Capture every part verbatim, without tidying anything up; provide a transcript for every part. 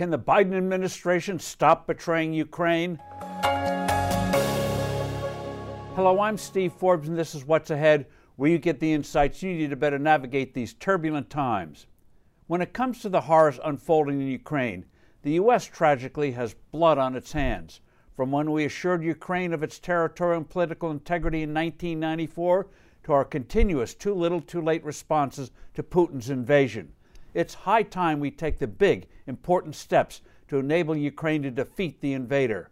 Can the Biden administration stop betraying Ukraine? Hello, I'm Steve Forbes, and this is What's Ahead, where you get the insights you need to better navigate these turbulent times. When it comes to the horrors unfolding in Ukraine, the U S tragically has blood on its hands. From when we assured Ukraine of its territorial and political integrity in nineteen ninety-four to our continuous too little, too late responses to Putin's invasion. It's high time we take the big, important steps to enable Ukraine to defeat the invader.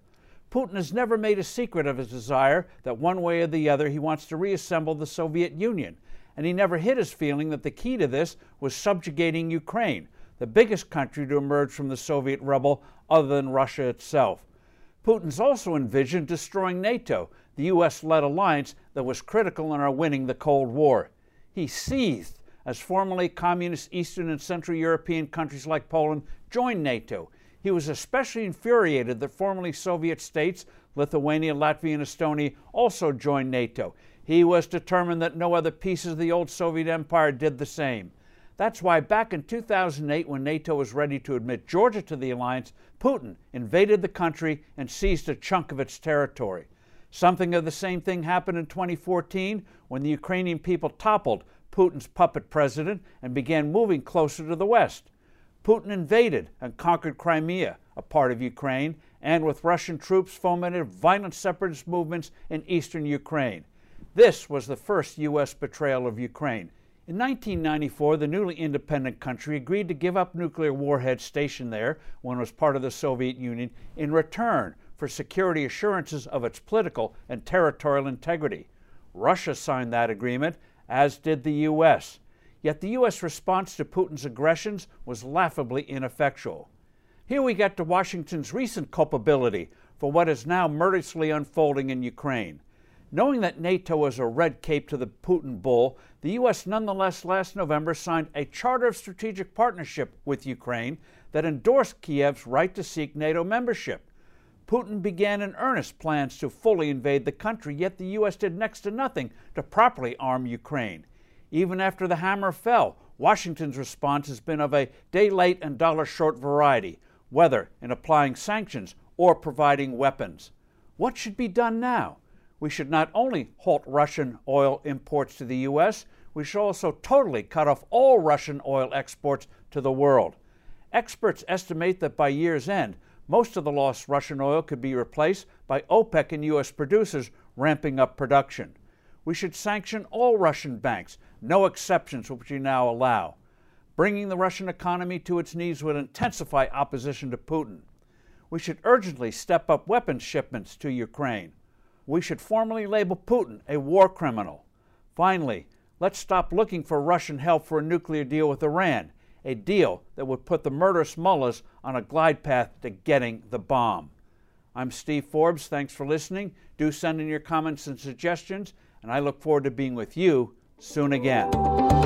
Putin has never made a secret of his desire that one way or the other he wants to reassemble the Soviet Union, and he never hid his feeling that the key to this was subjugating Ukraine, the biggest country to emerge from the Soviet rubble other than Russia itself. Putin's also envisioned destroying NATO, the U S-led alliance that was critical in our winning the Cold War. He seethed as formerly communist Eastern and Central European countries like Poland joined NATO. He was especially infuriated that formerly Soviet states, Lithuania, Latvia, and Estonia, also joined NATO. He was determined that no other pieces of the old Soviet empire did the same. That's why back in two thousand eight, when NATO was ready to admit Georgia to the alliance, Putin invaded the country and seized a chunk of its territory. Something of the same thing happened in twenty fourteen when the Ukrainian people toppled Putin's puppet president and began moving closer to the West. Putin invaded and conquered Crimea, a part of Ukraine, and with Russian troops fomented violent separatist movements in eastern Ukraine. This was the first U S betrayal of Ukraine. In nineteen ninety-four, the newly independent country agreed to give up nuclear warheads stationed there when it was part of the Soviet Union in return for security assurances of its political and territorial integrity. Russia signed that agreement, as did the U S. Yet the U S response to Putin's aggressions was laughably ineffectual. Here we get to Washington's recent culpability for what is now murderously unfolding in Ukraine. Knowing that NATO was a red cape to the Putin bull, the U S nonetheless last November signed a Charter of Strategic Partnership with Ukraine that endorsed Kiev's right to seek NATO membership. Putin began in earnest plans to fully invade the country, yet the U S did next to nothing to properly arm Ukraine. Even after the hammer fell, Washington's response has been of a day late and dollar short variety, whether in applying sanctions or providing weapons. What should be done now? We should not only halt Russian oil imports to the U S, we should also totally cut off all Russian oil exports to the world. Experts estimate that by year's end, most of the lost Russian oil could be replaced by OPEC and U S producers ramping up production. We should sanction all Russian banks, no exceptions which we now allow. Bringing the Russian economy to its knees would intensify opposition to Putin. We should urgently step up weapons shipments to Ukraine. We should formally label Putin a war criminal. Finally, let's stop looking for Russian help for a nuclear deal with Iran, a deal that would put the murderous mullahs on a glide path to getting the bomb. I'm Steve Forbes. Thanks for listening. Do send in your comments and suggestions, and I look forward to being with you soon again.